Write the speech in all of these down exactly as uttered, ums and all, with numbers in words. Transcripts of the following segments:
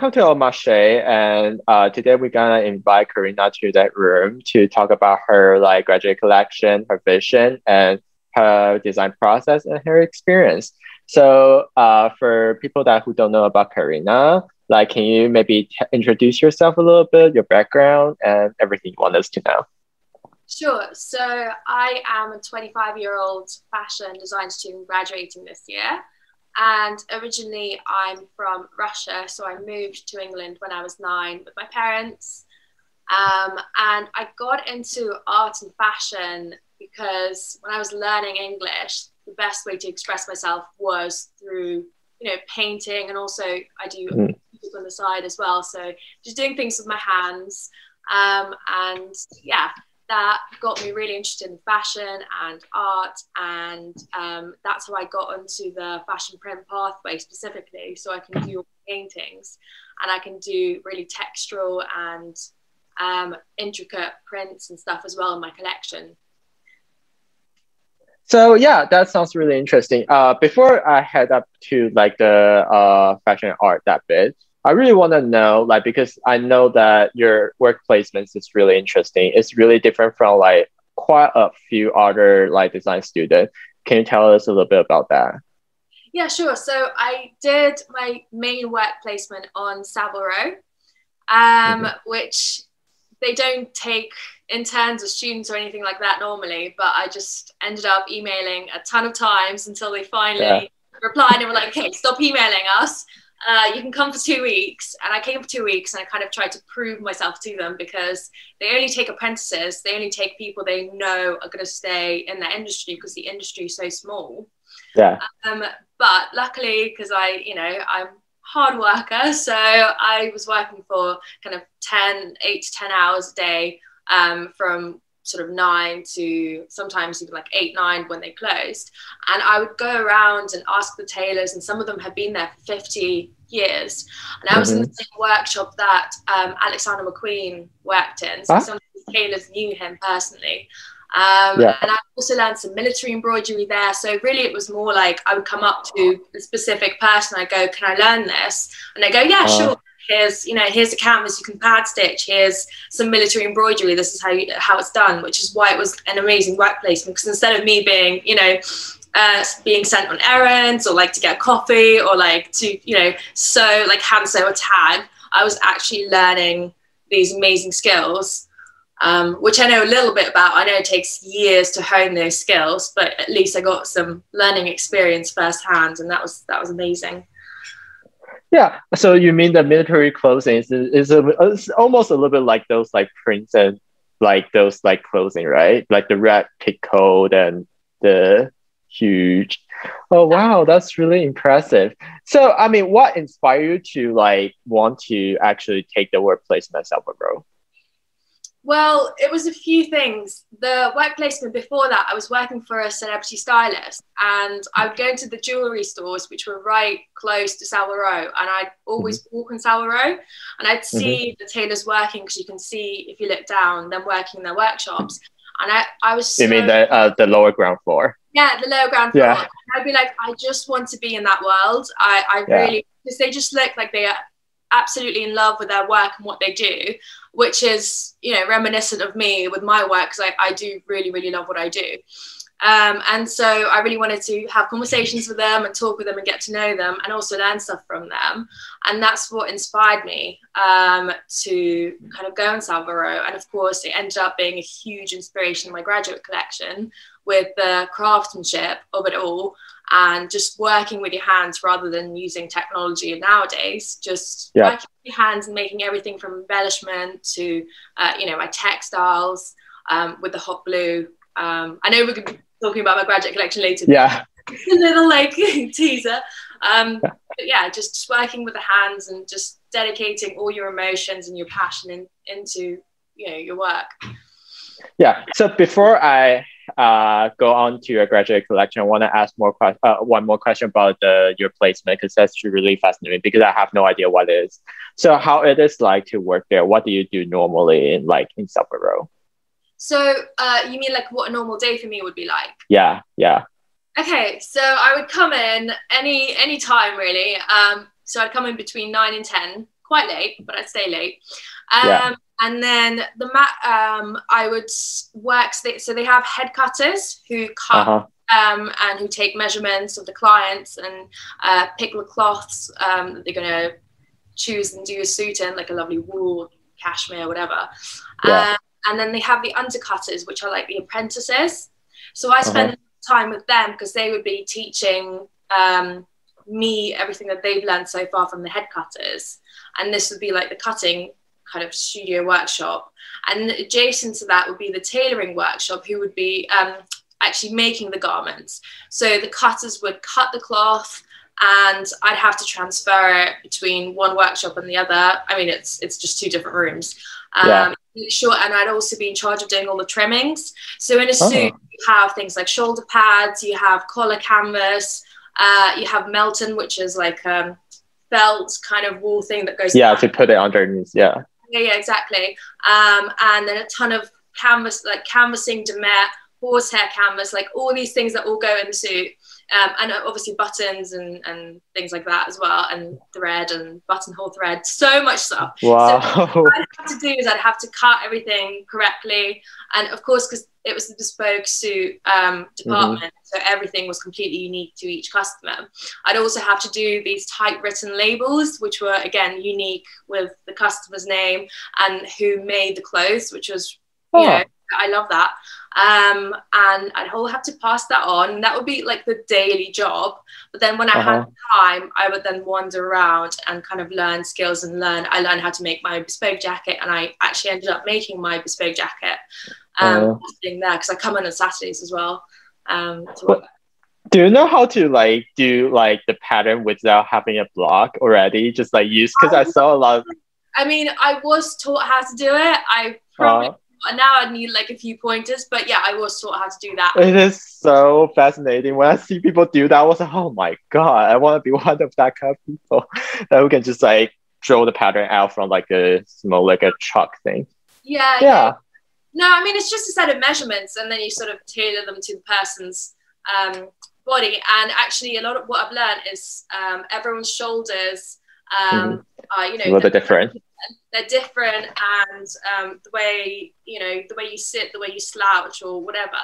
Welcome to El Mache, and uh, today we're gonna invite Karina to that room to talk about her like graduate collection, her vision, and her design process and her experience. So, uh, for people that who don't know about Karina, like, can you maybe t introduce yourself a little bit, your background, and everything you want us to know? Sure. So, I am a twenty-five-year-old fashion design student graduating this year. And originally I'm from Russia, so I moved to England when I was nine with my parents. Um, and I got into art and fashion because when I was learning English, the best way to express myself was through, you know, painting. And also I do mm. music on the side as well. So just doing things with my hands. Um, and yeah, that got me really interested in fashion and art, and um, that's how I got onto the fashion print pathway specifically, so I can do paintings and I can do really textural and um, intricate prints and stuff as well in my collection. So yeah, that sounds really interesting. Uh, before I head up to like the uh, fashion art that bit, I really want to know, like, because I know that your work placements is really interesting. It's really different from like quite a few other like design students. Can you tell us a little bit about that? Yeah, sure. So I did my main work placement on Savile Row, um, mm-hmm. which they don't take interns or students or anything like that normally, but I just ended up emailing a ton of times until they finally yeah. replied and were like, okay, stop emailing us. Uh, you can come for two weeks. And I came for two weeks and I kind of tried to prove myself to them, because they only take apprentices. They only take people they know are going to stay in their industry, because the industry is so small. Yeah. Um, but luckily, because I, you know, I'm hard worker. So I was working for kind of ten, eight to ten hours a day, um, from sort of nine to sometimes even like eight, nine when they closed. And I would go around and ask the tailors, and some of them had been there for fifty years. And I was mm-hmm. in the same workshop that um, Alexander McQueen worked in. So huh? some of the tailors knew him personally. Um, yeah. And I also learned some military embroidery there. So really it was more like I would come up to a specific person. I go, can I learn this? And they go, yeah, uh, sure. Here's, you know, here's a canvas, you can pad stitch, here's some military embroidery, this is how you, how it's done, which is why it was an amazing work placement, because instead of me being, you know, uh, being sent on errands or like to get coffee or like to, you know, sew, like hand sew a tag, I was actually learning these amazing skills, um, which I know a little bit about. I know it takes years to hone those skills, but at least I got some learning experience firsthand, and that was, that was amazing. Yeah, so you mean the military clothing is, is, a, is almost a little bit like those like prints and like those like clothing, right? Like the red pig coat and the huge. Oh, wow, that's really impressive. So, I mean, what inspired you to like want to actually take the work placement at Savile Row? Well, it was a few things. The work placement before that, I was working for a celebrity stylist, and I would go into the jewellery stores, which were right close to Savile Row, and I'd always mm-hmm. walk on Savile Row, and I'd see mm-hmm. the tailors working, because you can see, if you look down, them working in their workshops. And I, I was so... You mean the, uh, the lower ground floor? Yeah, the lower ground floor. Yeah. I'd be like, I just want to be in that world. I, I yeah. really... Because they just look like they are absolutely in love with their work and what they do, which is, you know, reminiscent of me with my work, because I, I do really, really love what I do. Um, and so I really wanted to have conversations with them and talk with them and get to know them and also learn stuff from them. And that's what inspired me um, to kind of go on Savile Row. And of course, it ended up being a huge inspiration in my graduate collection, with the craftsmanship of it all and just working with your hands rather than using technology nowadays, just yeah. working with your hands and making everything from embellishment to, uh, you know, my textiles um, with the hot blue. Um, I know we're going to be talking about my graduate collection later. Yeah. A little like teaser. Um, but yeah, just, just working with the hands and just dedicating all your emotions and your passion in, into, you know, your work. Yeah. So before I uh, go on to your graduate collection, I want to ask more uh, one more question about the, your placement, because that's really fascinating, because I have no idea what it is. So how it is like to work there? What do you do normally in like in Savile Row? So uh, you mean like what a normal day for me would be like? Yeah, yeah. Okay, so I would come in any any time really. Um, so I'd come in between nine and ten, quite late, but I'd stay late. Um, yeah. And then the mat, um, I would work, so they, so they have head cutters who cut uh-huh. um, and who take measurements of the clients and uh, pick the cloths um, that they're going to choose and do a suit in, like a lovely wool, cashmere, whatever. Yeah. Um, and then they have the undercutters, which are like the apprentices. So I spend uh-huh. time with them because they would be teaching um, me everything that they've learned so far from the head cutters. And this would be like the cutting kind of studio workshop, and adjacent to that would be the tailoring workshop, who would be um, actually making the garments. So the cutters would cut the cloth and I'd have to transfer it between one workshop and the other. I mean, it's it's just two different rooms. Um, yeah. Sure, and I'd also be in charge of doing all the trimmings. So in a oh. suit, you have things like shoulder pads, you have collar canvas, uh, you have melton, which is like um, felt kind of wool thing that goes yeah, back. To put it underneath, yeah. Yeah, yeah, exactly. Um, and then a ton of canvas, like canvassing, demet, horsehair canvas, like all these things that all go in the suit. Um, and obviously buttons and, and things like that as well, and thread and buttonhole thread, so much stuff. Wow. So what I'd have to do is I'd have to cut everything correctly, and of course, because it was the bespoke suit um, department, mm-hmm. so everything was completely unique to each customer. I'd also have to do these typewritten labels, which were again unique with the customer's name and who made the clothes, which was, oh. you know, I love that. Um, and I'd all have to pass that on. That would be like the daily job. But then when I uh-huh. had time, I would then wander around and kind of learn skills and learn. I learned how to make my bespoke jacket, and I actually ended up making my bespoke jacket. Um, uh, there, because I come in on Saturdays as well. Um, to work. Do you know how to like do like the pattern without having a block already? Just like use, because I, I saw a lot of. I mean, I was taught how to do it. I probably. Uh-huh. And now I need like a few pointers, but yeah, I was taught how to do that. It is so fascinating. When I see people do that, I was like, oh my god, I want to be one of that kind of people that we can just like draw the pattern out from like a small, like a chalk thing. Yeah, yeah. Yeah. No, I mean, it's just a set of measurements, and then you sort of tailor them to the person's um, body. And actually, a lot of what I've learned is um, everyone's shoulders um, mm-hmm. are, you know, a little bit different. They're different, and um, the way you know, the way you sit, the way you slouch, or whatever.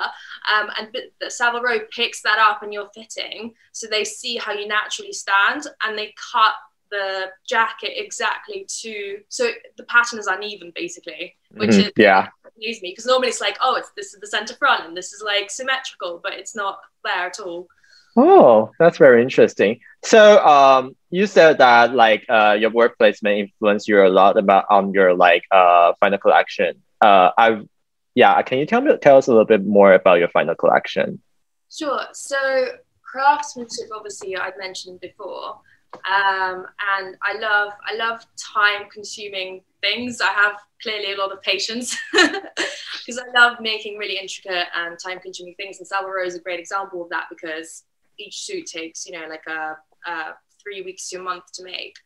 Um, and the Savile Row picks that up in your fitting, so they see how you naturally stand, and they cut the jacket exactly to. So the pattern is uneven, basically, which mm-hmm. is yeah, amazes me, because normally it's like, oh, it's this is the center front, and this is like symmetrical, but it's not there at all. Oh, that's very interesting. So um, you said that like uh, your work placement influenced you a lot about on your like uh, final collection. Uh, I, yeah, can you tell me tell us a little bit more about your final collection? Sure. So craftsmanship, obviously, I've mentioned before, um, and I love I love time consuming things. I have clearly a lot of patience because I love making really intricate and time consuming things, and Savile Row is a great example of that because each suit takes, you know, like a, a three weeks to a month to make.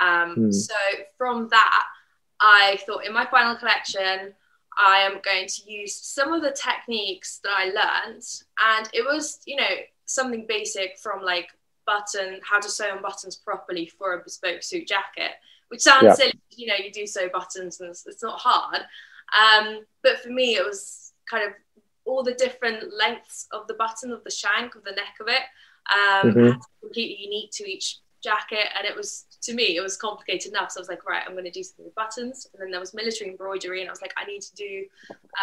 Um, mm. So from that, I thought in my final collection, I am going to use some of the techniques that I learned. And it was, you know, something basic from like button, how to sew on buttons properly for a bespoke suit jacket, which sounds yeah. silly, you know, you do sew buttons and it's, it's not hard. Um, but for me, it was kind of all the different lengths of the button, of the shank, of the neck of it, um, mm-hmm. completely unique to each jacket. And it was, to me, it was complicated enough. So I was like, right, I'm going to do something with buttons. And then there was military embroidery, and I was like, I need to do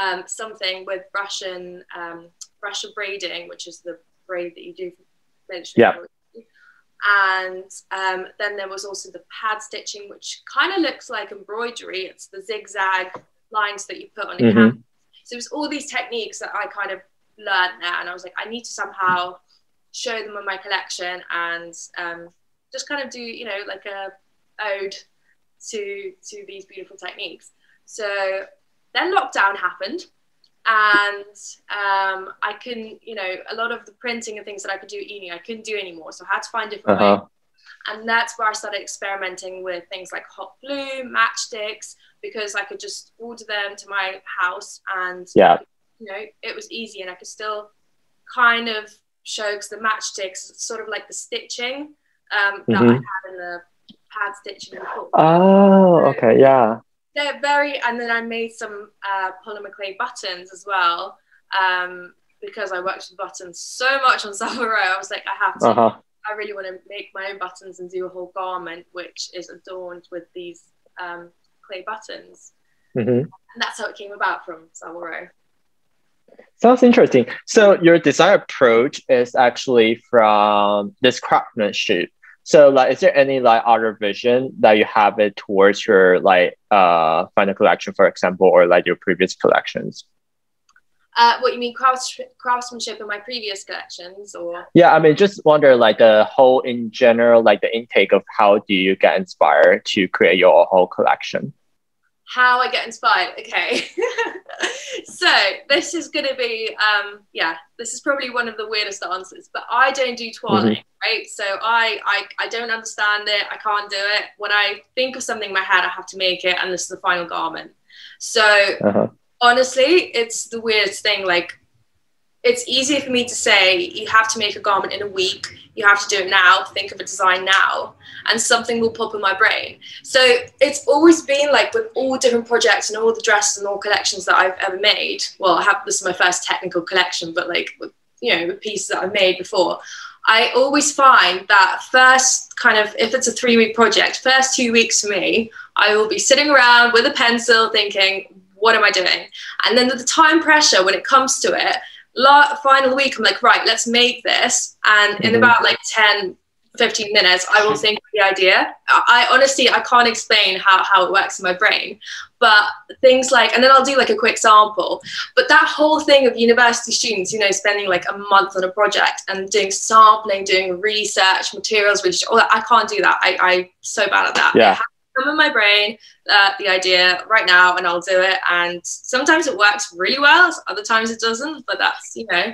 um, something with Russian um, Russian braiding, which is the braid that you do for military yeah. embroidery. And um, then there was also the pad stitching, which kind of looks like embroidery. It's the zigzag lines that you put on a mm-hmm. canvas. So it was all these techniques that I kind of learned there, and I was like, I need to somehow show them in my collection and um, just kind of do, you know, like a ode to to these beautiful techniques. So then lockdown happened, and um, I couldn't, you know, a lot of the printing and things that I could do at uni, I couldn't do anymore. So I had to find different uh-huh. ways. And that's where I started experimenting with things like hot glue, matchsticks, because I could just order them to my house, and yeah. you know, it was easy, and I could still kind of show, because the matchsticks, sort of like the stitching um, that mm-hmm. I had in the pad stitching and hook. Oh, so okay, yeah. They're very, and then I made some uh, polymer clay buttons as well, um, because I worked with buttons so much on Savile Row. I was like, I have to. Uh-huh. I really want to make my own buttons and do a whole garment which is adorned with these um, clay buttons. Mm-hmm. And that's how it came about from Savile Row. Sounds interesting. So your design approach is actually from this craftsmanship. So like, is there any like other vision that you have it towards your like uh final collection, for example, or like your previous collections? Uh, what you mean, crafts craftsmanship in my previous collections, or? Yeah, I mean, just wonder like the whole in general, like the intake of how do you get inspired to create your whole collection? How I get inspired, okay. So this is gonna be, um, yeah, this is probably one of the weirdest answers, but I don't do twirling, mm-hmm. right? So I, I, I don't understand it, I can't do it. When I think of something in my head, I have to make it, and this is the final garment. So, uh-huh. honestly, it's the weirdest thing. Like, it's easier for me to say, you have to make a garment in a week, you have to do it now, think of a design now, and something will pop in my brain. So it's always been like with all different projects and all the dresses and all collections that I've ever made. Well, I have, this is my first technical collection, but like, with, you know, the pieces that I've made before, I always find that first kind of, if it's a three week project, first two weeks for me, I will be sitting around with a pencil thinking, what am I doing? And then the time pressure when it comes to it, la final week, I'm like, right, let's make this. And mm-hmm. in about like ten, fifteen minutes, I will think of the idea. I, I honestly, I can't explain how, how it works in my brain, but things like, and then I'll do like a quick sample, but that whole thing of university students, you know, spending like a month on a project and doing sampling, doing research, materials, which all that, I can't do that. I, I'm so bad at that. Yeah. In my brain uh, the idea right now and I'll do it, and sometimes it works really well, other times it doesn't, but that's, you know,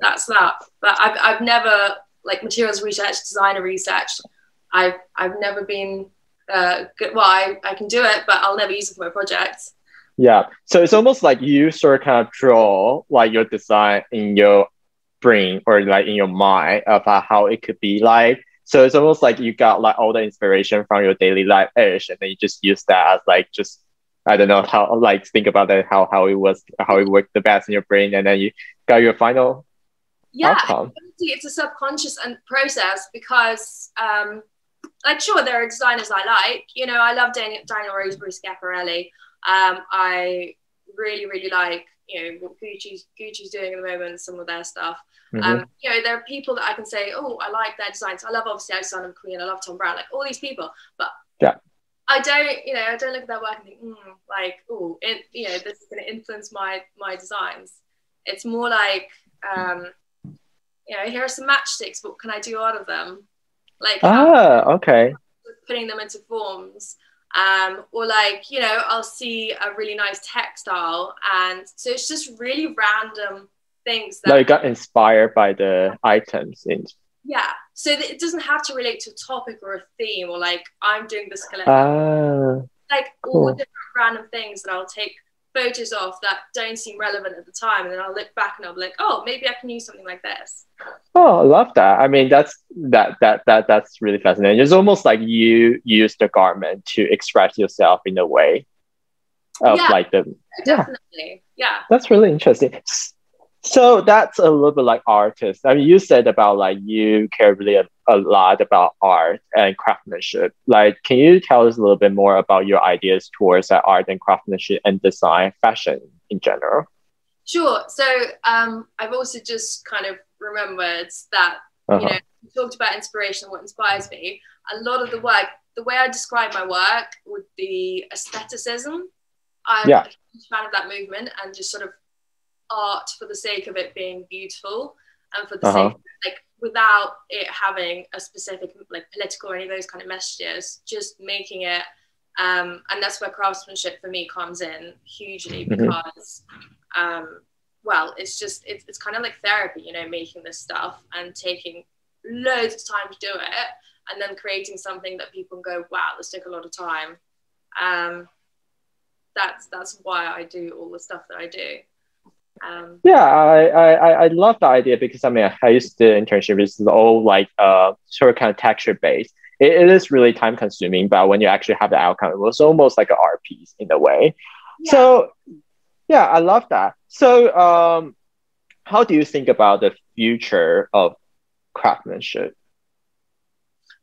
that's that. But I've, I've never like materials research, designer research, I've, I've never been uh, good. Well, I, I can do it, but I'll never use it for my projects. Yeah, so it's almost like you sort of kind of draw like your design in your brain or like in your mind about how it could be like. So it's almost like you got like all the inspiration from your daily life-ish, and then you just use that as like, just, I don't know how, like think about that, how, how it was, how it worked the best in your brain, and then you got your final yeah, outcome. Yeah, it's a subconscious and process because, um, like sure, there are designers I like, you know, I love Daniel, Daniel Rose Bruce Schiaparelli. Um, I really, really like, you know, what Gucci's, Gucci's doing at the moment, some of their stuff. Mm-hmm. Um, you know, there are people that I can say, oh, I like their designs. I love, obviously, Alexander McQueen. I love Tom Brown, like all these people. But yeah. I don't, you know, I don't look at their work and think, mm, like, oh, you know, this is going to influence my my designs. It's more like, um, you know, here are some matchsticks. What can I do out of them? Like, ah, um, okay. Putting them into forms. Um, or like, you know, I'll see a really nice textile. And so it's just really random things that like got inspired by the items in. Yeah, so it doesn't have to relate to a topic or a theme, or like I'm doing this collection. Uh, like cool. All different random things that I'll take photos of that don't seem relevant at the time, and then I'll look back and I'll be like, oh, maybe I can use something like this. Oh, I love that. I mean, that's that that that that's really fascinating. It's almost like you use the garment to express yourself in a way of yeah, like the definitely yeah. yeah. That's really interesting. So that's a little bit like artists. I mean, you said about like you care really a, a lot about art and craftsmanship. Like, can you tell us a little bit more about your ideas towards uh, art and craftsmanship and design, fashion in general? Sure. So um, I've also just kind of remembered that, uh-huh. you know, we talked about inspiration, what inspires me. A lot of the work, the way I describe my work would be aestheticism. I'm yeah. a huge fan of that movement, and just sort of art for the sake of it being beautiful, and for the uh-huh. sake of it, like without it having a specific like political or any of those kind of messages, just making it um and that's where craftsmanship for me comes in hugely, because mm-hmm. um well it's just it's, it's kind of like therapy, you know, making this stuff and taking loads of time to do it, and then creating something that people can go, wow, this took a lot of time. um that's that's why I do all the stuff that I do. Um, yeah, I, I, I love the idea, because I mean, I used to do internship, which is all like uh, sort of kind of texture based. it, it is really time consuming, but when you actually have the outcome, it was almost like an art piece in a way. Yeah. So yeah, I love that. So um, how do you think about the future of craftsmanship?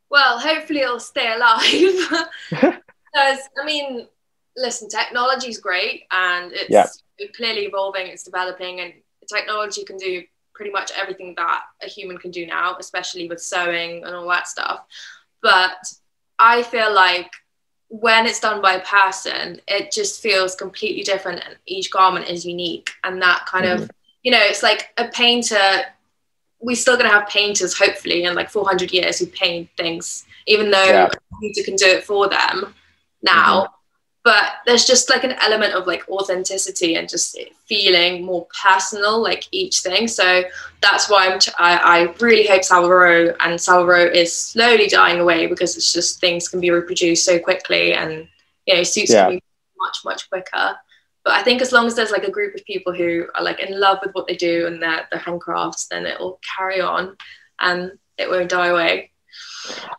Well, hopefully it'll stay alive. Because, I mean, listen, technology is great and it's yeah. clearly evolving, it's developing, and technology can do pretty much everything that a human can do now, especially with sewing and all that stuff. But I feel like when it's done by a person, it just feels completely different and each garment is unique. And that kind mm. of, you know, it's like a painter, we're still going to have painters, hopefully, in like four hundred years who paint things, even though yeah. a painter can do it for them now. Mm-hmm. But there's just like an element of like authenticity and just feeling more personal, like each thing. So that's why I'm t I, I really hope Savile Row, and Savile Row is slowly dying away because it's just things can be reproduced so quickly, and, you know, suits yeah. can be much, much quicker. But I think as long as there's like a group of people who are like in love with what they do and their, their handcrafts, then it will carry on and it won't die away.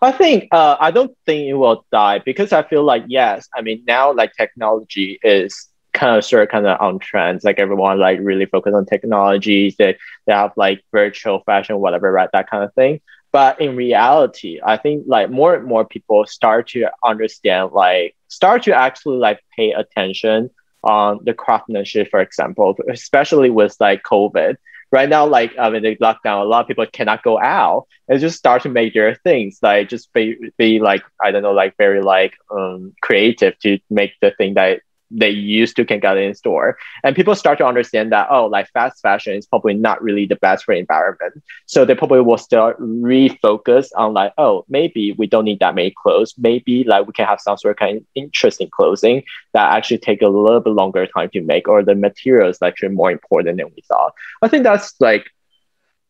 I think, uh, I don't think it will die, because I feel like, yes, I mean, now like technology is kind of sort of kind of on trends. Like everyone like really focused on technology. They, they have like virtual fashion, whatever, right? That kind of thing. But in reality, I think like more and more people start to understand, like start to actually like pay attention on the craftsmanship, for example, especially with like COVID right now. Like I mean, the lockdown, a lot of people cannot go out and just start to make their things, like just be, be like, I don't know, like very like um creative to make the thing that they used to can get in store. And people start to understand that, oh, like fast fashion is probably not really the best for the environment. So they probably will start refocus on like, oh, maybe we don't need that many clothes. Maybe like we can have some sort of kind of interesting clothing that actually take a little bit longer time to make, or the material is actually more important than we thought. I think that's like,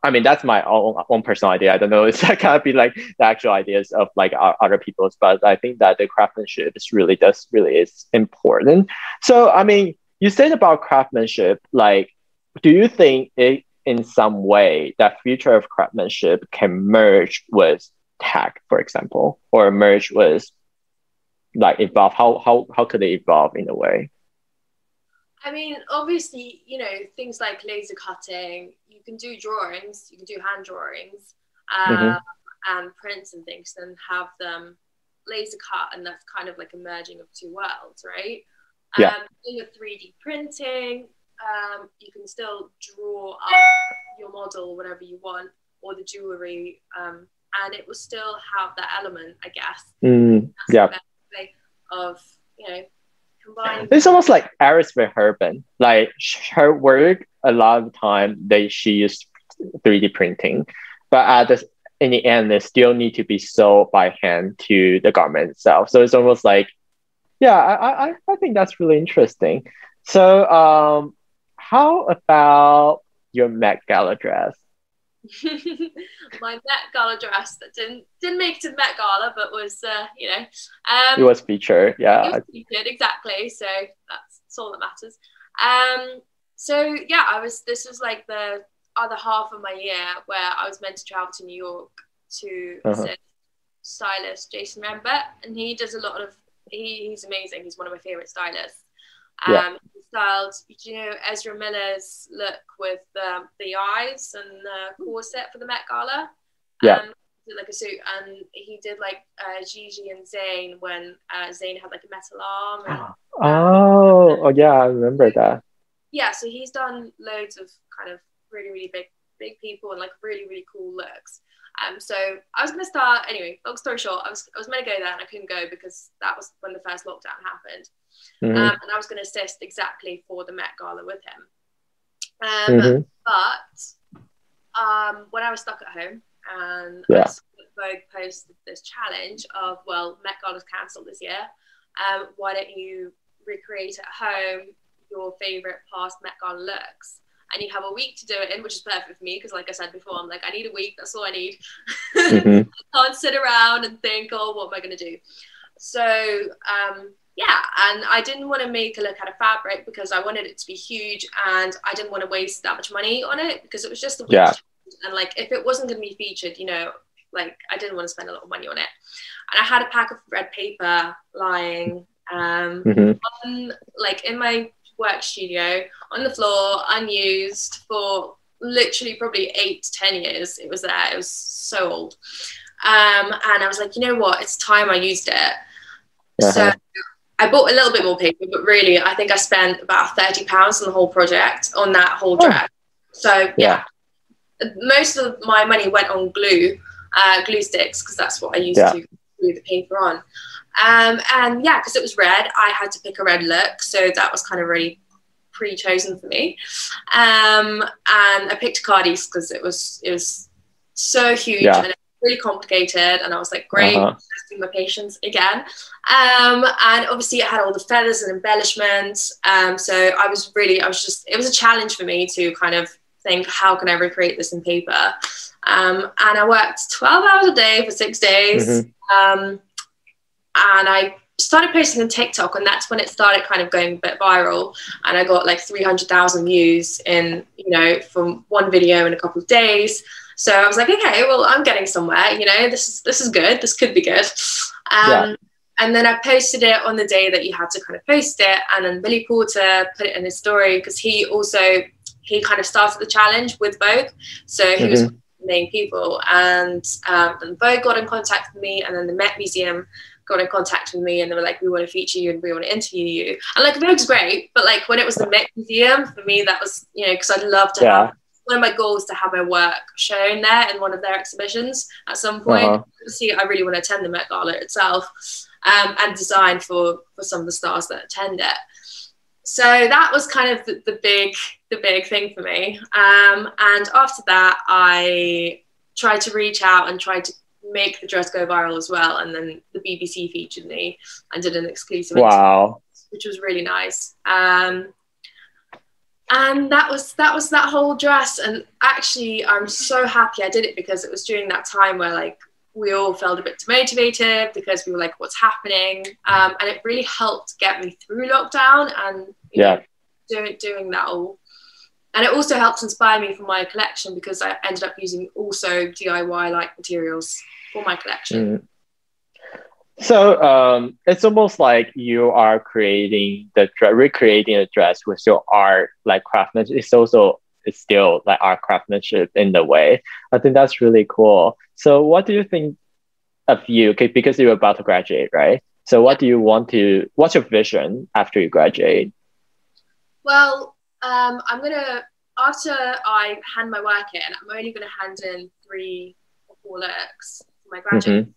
I mean, that's my own, own personal idea. I don't know. It's that kind of be like the actual ideas of like our, other people's, but I think that the craftsmanship is really, that's really is important. So, I mean, you said about craftsmanship, like, do you think it in some way that future of craftsmanship can merge with tech, for example, or merge with like evolve? How, how, how could it evolve in a way? I mean, obviously, you know, things like laser cutting, you can do drawings, you can do hand drawings um, mm-hmm. and prints and things, and have them laser cut, and that's kind of like a merging of two worlds, right? Yeah. Um, doing a three D printing, um, you can still draw up your model, whatever you want, or the jewellery, um, and it will still have that element, I guess. Mm, yeah. Of, you know, it's almost like Iris van Herpen. Like her work, a lot of the time they she used three D printing, but at the, in the end, they still need to be sewed by hand to the garment itself. So it's almost like, yeah, I I, I think that's really interesting. So um, how about your Met Gala dress? My Met Gala dress that didn't didn't make it to the Met Gala, but was uh, you know, um, it was featured, yeah, it was featured, exactly. So that's, that's all that matters. Um, so yeah, I was. This was like the other half of my year where I was meant to travel to New York to uh-huh. visit stylist Jason Rembert, and he does a lot of. He, he's amazing. He's one of my favorite stylists. Um, yeah. He styled, you know, Ezra Miller's look with um, the eyes and the corset for the Met Gala. Yeah. Um, did, like a suit, and he did like uh, Gigi and Zayn when uh, Zayn had like a metal arm. And, oh, um, oh yeah, I remember that. Yeah, so he's done loads of kind of really, really big, big people and like really, really cool looks. Um, so I was gonna start anyway. Long story short, I was I was meant to go there and I couldn't go because that was when the first lockdown happened. Mm-hmm. um, and I was going to assist exactly for the Met Gala with him. Um, mm-hmm. But um, when I was stuck at home, and yeah. I saw that Vogue posted this challenge of, well, Met Gala's cancelled this year. Um, why don't you recreate at home your favourite past Met Gala looks? And you have a week to do it in, which is perfect for me because, like I said before, I'm like, I need a week. That's all I need. Mm-hmm. I can't sit around and think, oh, what am I going to do? So, um, yeah, and I didn't want to make a look out of fabric because I wanted it to be huge, and I didn't want to waste that much money on it because it was just the yeah. and like if it wasn't going to be featured, you know, like I didn't want to spend a lot of money on it. And I had a pack of red paper lying um, mm-hmm. on, like in my work studio on the floor, unused for literally probably eight to ten years. It was there. It was so old. Um, and I was like, you know what? It's time I used it. Uh-huh. So I bought a little bit more paper, but really, I think I spent about thirty pounds on the whole project, on that whole dress. Oh. So yeah. yeah, most of my money went on glue, uh, glue sticks, because that's what I used yeah. to glue the paper on. Um, and yeah, because it was red, I had to pick a red look, so that was kind of really pre-chosen for me. Um, and I picked Cardis because it was it was so huge. Yeah. And really complicated, and I was like, great, uh-huh. testing my patience again. Um, and obviously it had all the feathers and embellishments. Um, so I was really, I was just, it was a challenge for me to kind of think, how can I recreate this in paper? Um, and I worked twelve hours a day for six days. Mm-hmm. Um, and I started posting on TikTok, and that's when it started kind of going a bit viral. And I got like three hundred thousand views in, you know, from one video in a couple of days. So I was like, okay, well, I'm getting somewhere, you know, this is, this is good. This could be good. Um, yeah. And then I posted it on the day that you had to kind of post it. And then Billy Porter put it in his story, because he also, he kind of started the challenge with Vogue. So he mm-hmm. was one of the main people. And um, then Vogue got in contact with me, and then the Met Museum got in contact with me, and they were like, we want to feature you and we want to interview you. And like, Vogue's great, but like when it was the Met Museum, for me, that was, you know, because I'd love to yeah. have, one of my goals to have my work shown there in one of their exhibitions at some point. Uh-huh. Obviously, I really want to attend the Met Gala itself, um, and design for, for some of the stars that attend it. So that was kind of the, the big the big thing for me. Um, and after that, I tried to reach out and tried to make the dress go viral as well. And then the B B C featured me and did an exclusive wow. interview, which was really nice. Um, And that was that was that whole dress. And actually, I'm so happy I did it, because it was during that time where like we all felt a bit demotivated, because we were like, what's happening? Um, and it really helped get me through lockdown and you yeah. know, doing, doing that all. And it also helped inspire me for my collection, because I ended up using also D I Y-like materials for my collection. Mm. So um, it's almost like you are creating the recreating a dress with your art, like craftsmanship. It's also it's still like art craftsmanship in the way. I think that's really cool. So what do you think of you? Because you're about to graduate, right? So what do you want to? What's your vision after you graduate? Well, um, I'm gonna after I hand my work in, I'm only gonna hand in three or four looks for my graduate. Mm-hmm.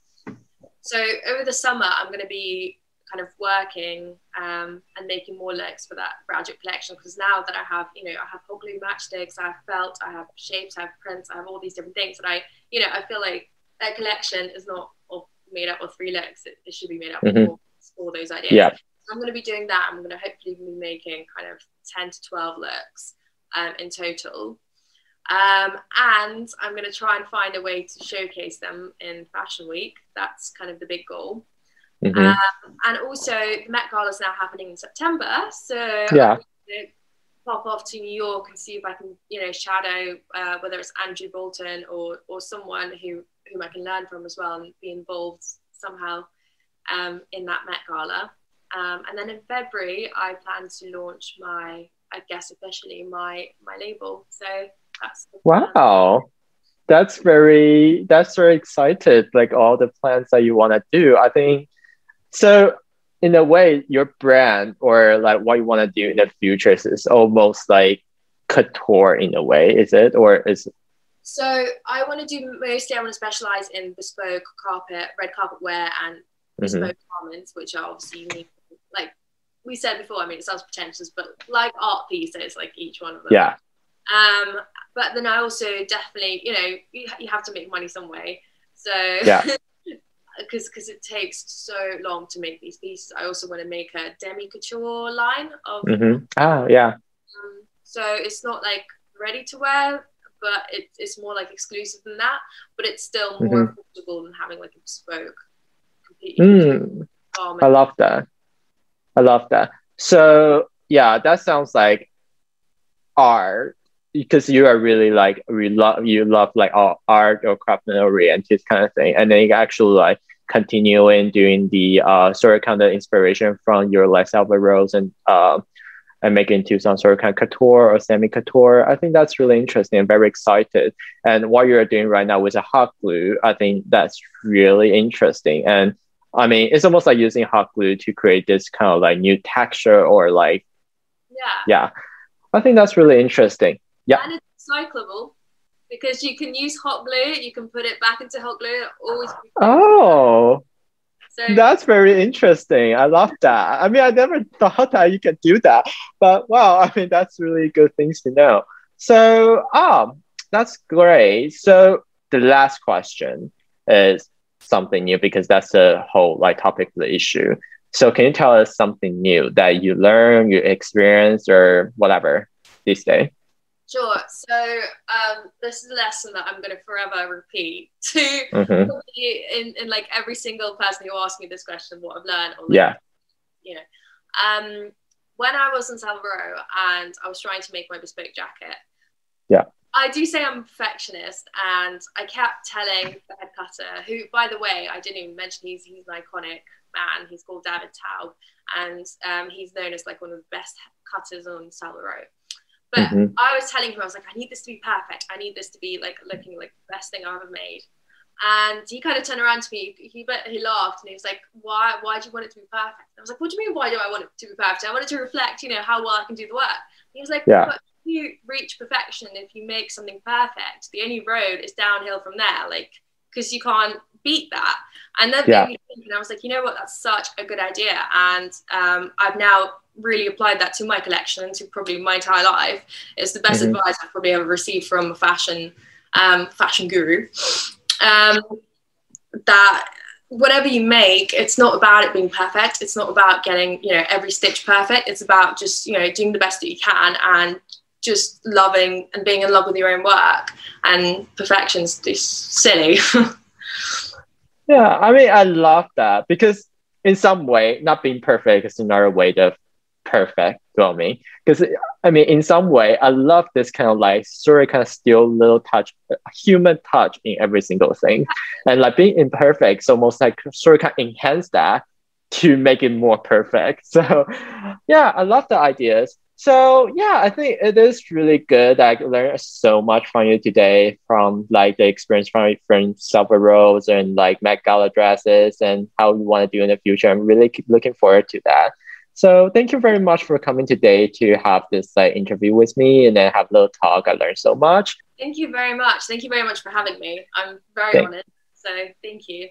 So over the summer, I'm going to be kind of working um, and making more looks for that graduate collection, because now that I have, you know, I have whole glue matchsticks, I have felt, I have shapes, I have prints, I have all these different things that I, you know, I feel like that collection is not of, made up of three looks. It, it should be made up mm-hmm. of all, all those ideas. Yeah. So I'm going to be doing that. I'm going to hopefully be making kind of ten to twelve looks um, in total. Um, and I'm going to try and find a way to showcase them in Fashion Week. That's kind of the big goal. Mm-hmm. Um, and also, the Met Gala is now happening in September. So yeah. I'm going to pop off to New York and see if I can, you know, shadow, uh, whether it's Andrew Bolton or or someone who, whom I can learn from as well, and be involved somehow um, in that Met Gala. Um, and then in February, I plan to launch my, I guess officially, my, my label. So... That's wow, that's very that's very excited, like all the plans that you want to do. I think so in a way your brand, or like what you want to do in the future, is almost like couture in a way, is it? Or is so I want to do mostly I want to specialize in bespoke carpet, red carpet wear, and bespoke mm-hmm. garments, which are obviously unique. Like we said before, I mean it sounds pretentious, but like art pieces, like each one of them. Yeah. Um, but then I also definitely, you know, you, you have to make money some way. So, yeah, because because it takes so long to make these pieces. I also want to make a demi couture line of. Mm-hmm. Oh yeah. Um, so it's not like ready to wear, but it, it's more like exclusive than that. But it's still more mm-hmm. affordable than having like a bespoke. Completely mm. I love that. I love that. So yeah, that sounds like art. because you are really like, you love, you love like oh, art or craftsman-oriented kind of thing. And then you actually like continuing doing the uh, sort of kind of inspiration from your like Savile Row and um, and make it into some sort of kind of couture or semi-couture. I think that's really interesting and very excited. And what you're doing right now with a hot glue, I think that's really interesting. And I mean, it's almost like using hot glue to create this kind of like new texture or like, yeah, yeah. I think that's really interesting. Yeah. And it's recyclable because you can use hot glue, you can put it back into hot glue. Always. Oh. So, that's very interesting. I love that. I mean, I never thought that you could do that, but wow, I mean, that's really good things to know. So, um, that's great. So the last question is something new, because that's the whole like topic of the issue. So can you tell us something new that you learn, you experience, or whatever this day? Sure. So um, this is a lesson that I'm going to forever repeat to mm-hmm. probably in, in like every single person who asks me this question, what I've learned. Or like, yeah. You know, um, when I was in Savile Row and I was trying to make my bespoke jacket. Yeah. I do say I'm a perfectionist, and I kept telling the head cutter, who, by the way, I didn't even mention, he's, he's an iconic man. He's called David Taub, and um, he's known as like one of the best cutters on Savile Row. But mm-hmm. I was telling him, I was like, I need this to be perfect. I need this to be like looking like the best thing I've ever made. And he kind of turned around to me. He he laughed and he was like, why, why do you want it to be perfect? I was like, what do you mean, why do I want it to be perfect? I want it to reflect, you know, how well I can do the work. And he was like, yeah. But if you reach perfection, if you make something perfect, the only road is downhill from there. Like, because you can't beat that. And then yeah. I was like, you know what, that's such a good idea. And um, I've now really applied that to my collection, to probably my entire life. It's the best mm-hmm. advice I've probably ever received from a fashion um, fashion guru. Um, that whatever you make, it's not about it being perfect. It's not about getting, you know, every stitch perfect. It's about just, you know, doing the best that you can and just loving and being in love with your own work. And perfection's just silly. Yeah, I mean, I love that, because in some way, not being perfect is another way of perfect for me. Because I mean, in some way, I love this kind of like sort of kind of still little touch, human touch in every single thing, and like being imperfect is almost like sort of kind of enhance that to make it more perfect. So yeah, I love the ideas. So yeah, I think it is really good. I learned so much from you today, from like the experience from from Savile Row and like Met Gala dresses and how you want to do in the future. I'm really looking forward to that. So thank you very much for coming today to have this like interview with me and then have a little talk. I learned so much. Thank you very much. Thank you very much for having me. I'm very honored. So thank you.